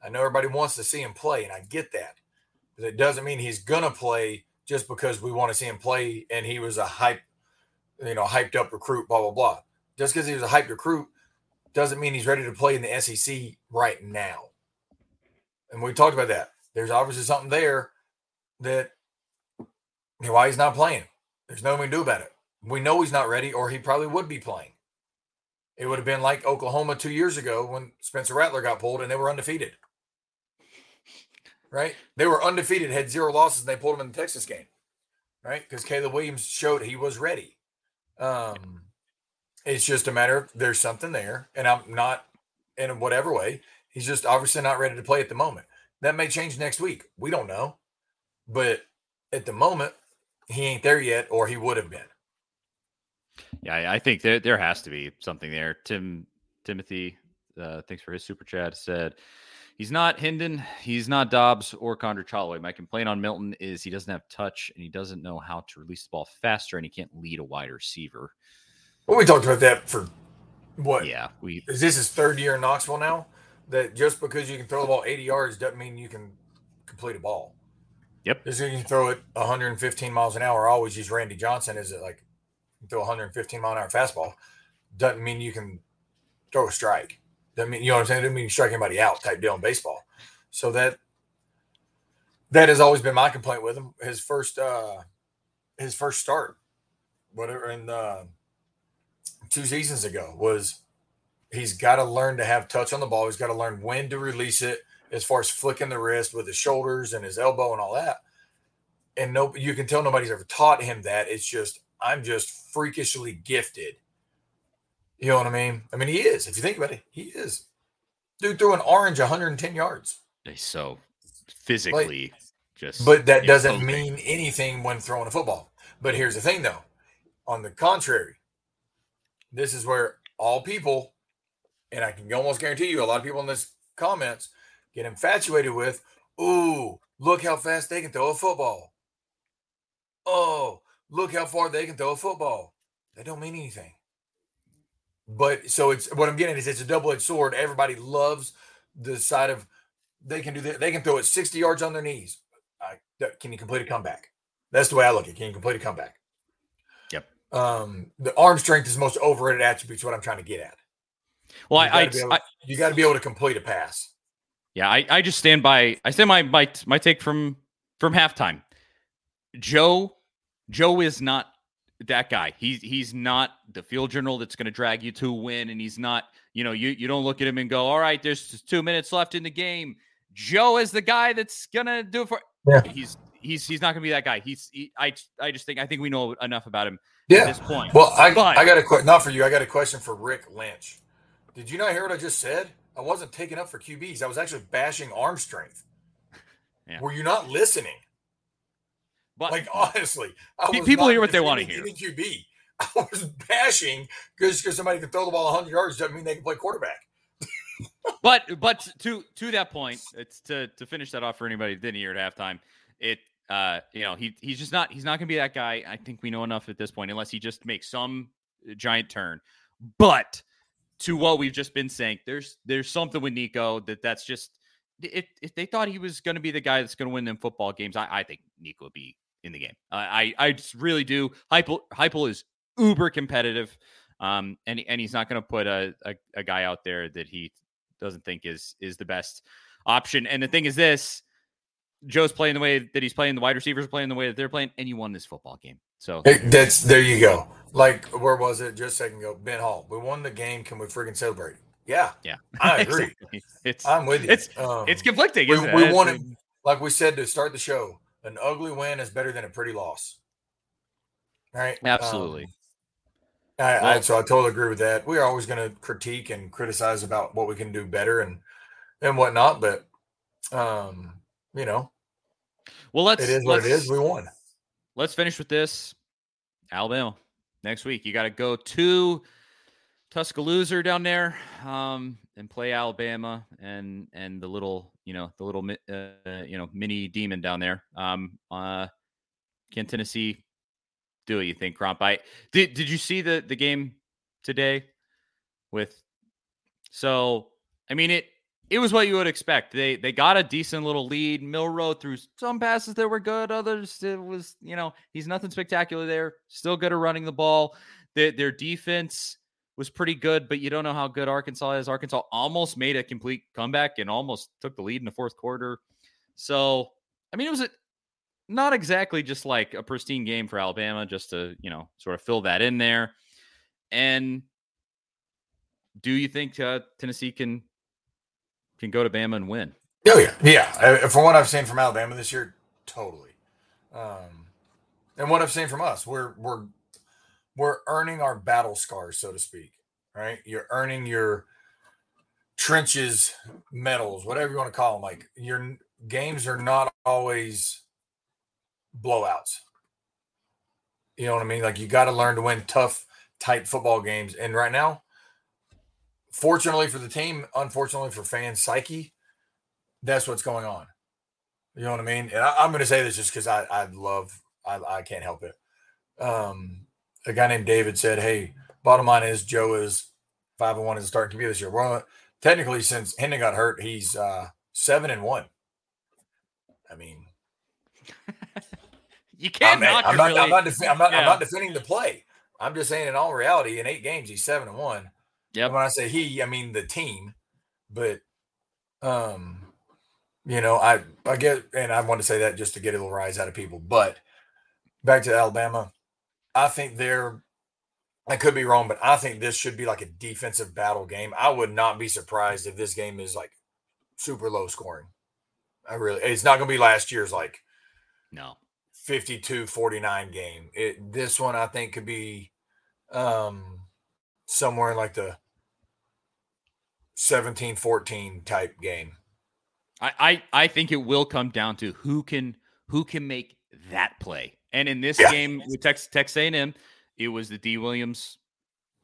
I know everybody wants to see him play, and I get that. But it doesn't mean he's going to play just because we want to see him play and he was a hype, you know, hyped up recruit, blah, blah, blah. Just because he was a hyped recruit doesn't mean he's ready to play in the S E C right now. And we talked about that. There's obviously something there. That you know, why he's not playing. There's nothing we can do about it. We know he's not ready, or he probably would be playing. It would have been like Oklahoma two years ago when Spencer Rattler got pulled and they were undefeated. Right? They were undefeated, had zero losses, and they pulled him in the Texas game. Right? Because Caleb Williams showed he was ready. Um, it's just a matter of there's something there, and I'm not in whatever way. He's just obviously not ready to play at the moment. That may change next week. We don't know. But at the moment, he ain't there yet, or he would have been. Yeah, I think there there has to be something there. Tim Timothy, uh, thanks for his super chat, said, he's not Hendon, he's not Dobbs or Condor Chalway. My complaint on Milton is he doesn't have touch, and he doesn't know how to release the ball faster, and he can't lead a wide receiver. Well, we talked about that for what? Yeah. we Is this his third year in Knoxville now? That just because you can throw the ball eighty yards doesn't mean you can complete a ball. Yep. Just you can throw it one hundred fifteen miles an hour. I always use Randy Johnson as it like throw one hundred fifteen mile an hour fastball. Doesn't mean you can throw a strike. Doesn't mean you know what I'm saying. Doesn't mean you strike anybody out type deal in baseball. So that that has always been my complaint with him. His first uh, his first start, whatever, in uh, two seasons ago was he's got to learn to have touch on the ball. He's got to learn when to release it. As far as flicking the wrist with his shoulders and his elbow and all that. And no, you can tell nobody's ever taught him that. It's just, I'm just freakishly gifted. You know what I mean? I mean, he is. If you think about it, he is. Dude threw an orange one hundred ten yards. So physically like, just. But that doesn't mean anything when throwing a football. But here's the thing, though. On the contrary, this is where all people, and I can almost guarantee you a lot of people in this comments, get infatuated with, ooh, look how fast they can throw a football. Oh, look how far they can throw a football. That don't mean anything. But so it's what I'm getting is it's a double-edged sword. Everybody loves the side of they can do that. They can throw it sixty yards on their knees. I, can you complete a comeback? That's the way I look at it. Can you complete a comeback? Yep. um, the arm strength is the most overrated attribute is what I'm trying to get at. Well, you I, gotta I, to, I you got to be able to complete a pass. Yeah, I, I just stand by I stand my my my take from from halftime. Joe Joe is not that guy. He's he's not the field general that's going to drag you to win, and he's not, you know, you you don't look at him and go, all right, there's two minutes left in the game. Joe is the guy that's going to do it for. Yeah. He's he's he's not going to be that guy. He's he, I I just think I think we know enough about him yeah. at this point. Well, I but, I got a qu- not for you. I got a question for Rick Lynch. Did you not hear what I just said? I wasn't taking up for Q Bs. I was actually bashing arm strength. Yeah. Were you not listening? But, like, honestly, I was people hear what they want to hear. Q B. I was bashing because because somebody can throw the ball one hundred yards doesn't mean they can play quarterback. but but to to that point, it's to to finish that off for anybody that didn't hear at halftime. It uh you know he he's just not he's not going to be that guy. I think we know enough at this point, unless he just makes some giant turn. But to what we've just been saying, there's there's something with Nico that that's just if if they thought he was going to be the guy that's going to win them football games, I, I think Nico would be in the game. Uh, I I just really do. Heupel Heupel is uber competitive, um, and and he's not going to put a, a a guy out there that he doesn't think is is the best option. And the thing is this: Joe's playing the way that he's playing. The wide receivers are playing the way that they're playing, and you won this football game. So it, that's there you go. Like, where was it just a second ago? Ben Hall. We won the game. Can we freaking celebrate? Yeah. Yeah. I agree. Exactly. It's, I'm with you. It's, um, it's conflicting. We, isn't we it? wanted, like we said to start the show, an ugly win is better than a pretty loss. All right. Absolutely. Um, I, well, I, so I totally agree with that. We are always going to critique and criticize about what we can do better and, and whatnot. But, um, you know, well, let's, it is what it is. We won. Let's finish with this. Alabama. Next week, you got to go to Tuscaloosa down there um, and play Alabama and and the little you know the little uh, you know mini demon down there. Um, uh, can Tennessee do it? You think, Grump? I did. Did you see the the game today? With so I mean it it was what you would expect. They they got a decent little lead. Milroe threw some passes that were good. Others, it was, you know, he's nothing spectacular there. Still good at running the ball. Their, their defense was pretty good, but you don't know how good Arkansas is. Arkansas almost made a complete comeback and almost took the lead in the fourth quarter. So, I mean, it was a, not exactly just like a pristine game for Alabama, just to, you know, sort of fill that in there. And do you think uh, Tennessee can... can go to Bama and win? Oh, yeah. Yeah. From what I've seen from Alabama this year, totally. Um, and what I've seen from us, we're we're we're earning our battle scars, so to speak, right? You're earning your trenches medals, whatever you want to call them. Like, your games are not always blowouts. You know what I mean? Like, you got to learn to win tough, tight football games. And right now, fortunately for the team, unfortunately for fans' psyche, that's what's going on. You know what I mean? And I, I'm going to say this just because I, I love, I, I can't help it. Um, a guy named David said, "Hey, bottom line is Joe is five and one as a starting Q B this year." Well, technically, since Hendon got hurt, he's uh, seven and one. I mean, you can't. I'm, I'm, really. I'm, I'm not. Defi- I'm not. Yeah. I'm not defending the play. I'm just saying, in all reality, in eight games, he's seven and one. Yeah. When I say he, I mean the team, but, um, you know, I, I get, and I want to say that just to get a little rise out of people, but back to Alabama, I think they're, I could be wrong, but I think this should be like a defensive battle game. I would not be surprised if this game is like super low scoring. I really, it's not going to be last year's like no fifty-two forty-nine game. It, this one I think could be, um, somewhere in like the seventeen fourteen type game. I, I I think it will come down to who can who can make that play. And in this yeah. game with Texas Texas A and M, it was the Dee Williams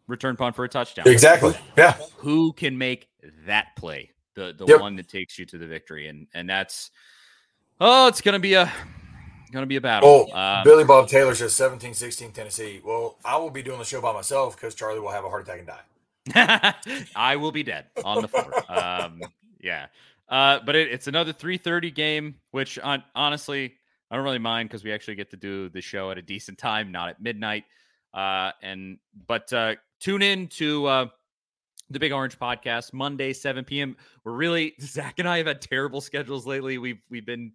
return punt for a touchdown. Exactly. Yeah. Who can make that play? The the yep. one that takes you to the victory. And and that's oh, it's gonna be a Going to be a battle. Oh, um, Billy Bob Taylor says seventeen sixteen Tennessee. Well, I will be doing the show by myself because Charlie will have a heart attack and die. I will be dead on the floor. um, yeah, uh, but it, it's another three thirty game, which on, honestly I don't really mind because we actually get to do the show at a decent time, not at midnight. Uh, and but uh, tune in to uh, the Big Orange Podcast Monday, seven p.m. We're really Zach and I have had terrible schedules lately. We've we've been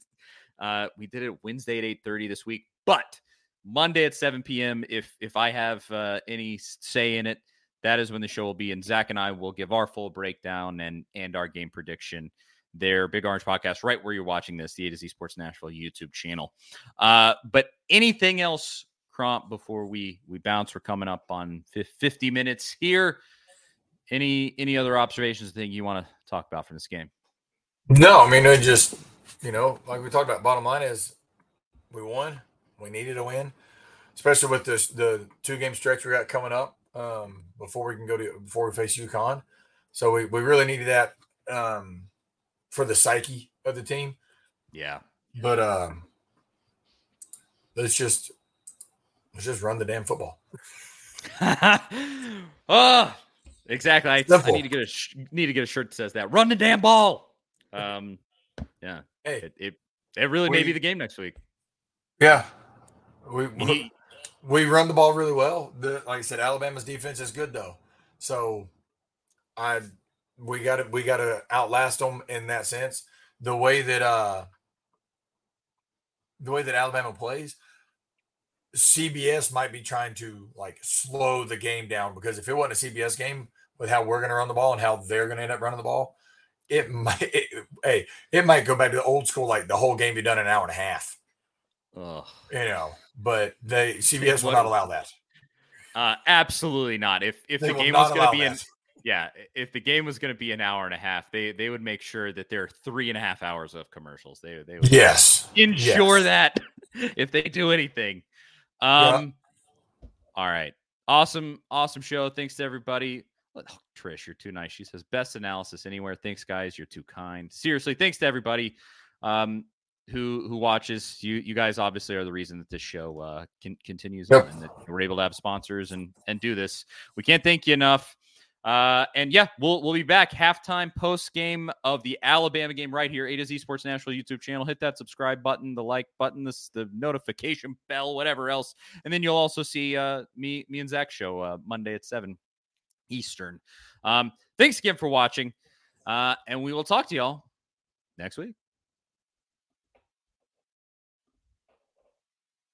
uh, we did it Wednesday at eight thirty this week, but Monday at seven p.m. If if I have uh, any say in it, that is when the show will be. And Zach and I will give our full breakdown and and our game prediction. Their Big Orange Podcast, right where you're watching this, the A to Z Sports Nashville YouTube channel. Uh, but anything else, Cromp, before we we bounce? We're coming up on fifty minutes here. Any any other observations, thing you want to talk about from this game? No, I mean, it just, you know, like we talked about, bottom line is we won. We needed a win, especially with this, the two-game stretch we got coming up um, before we can go to – before we face UConn. So we, we really needed that um, – for the psyche of the team. Yeah. But um, let's just let's just run the damn football. Oh, exactly. I, I need to get a sh- need to get a shirt that says that. Run the damn ball. Um, yeah. Hey, it it, it really we, may be the game next week. Yeah. We we, we run the ball really well. The, like I said, Alabama's defense is good though. So I We got to we got to outlast them in that sense. The way that uh, the way that Alabama plays, C B S might be trying to like slow the game down, because if it wasn't a C B S game with how we're going to run the ball and how they're going to end up running the ball, it might it, hey it might go back to the old school, like the whole game be done in an hour and a half. Ugh. You know, but they C B S will not allow that. Uh, absolutely not. If if the game was going to be in. Yeah, if the game was going to be an hour and a half, they they would make sure that there are three and a half hours of commercials. They they would yes. ensure yes. that if they do anything. Um, yeah. All right. Awesome, awesome show. Thanks to everybody. Oh, Trish, you're too nice. She says, best analysis anywhere. Thanks, guys. You're too kind. Seriously, thanks to everybody um, who who watches. You you guys obviously are the reason that this show uh, can, continues yep. on, and that we're able to have sponsors and, and do this. We can't thank you enough. Uh, and yeah, we'll, we'll be back halftime post game of the Alabama game right here. A to Z Sports National YouTube channel. Hit that subscribe button, the like button, this, the notification bell, whatever else. And then you'll also see, uh, me, me and Zach show, uh, Monday at seven Eastern. Um, thanks again for watching. Uh, and we will talk to y'all next week.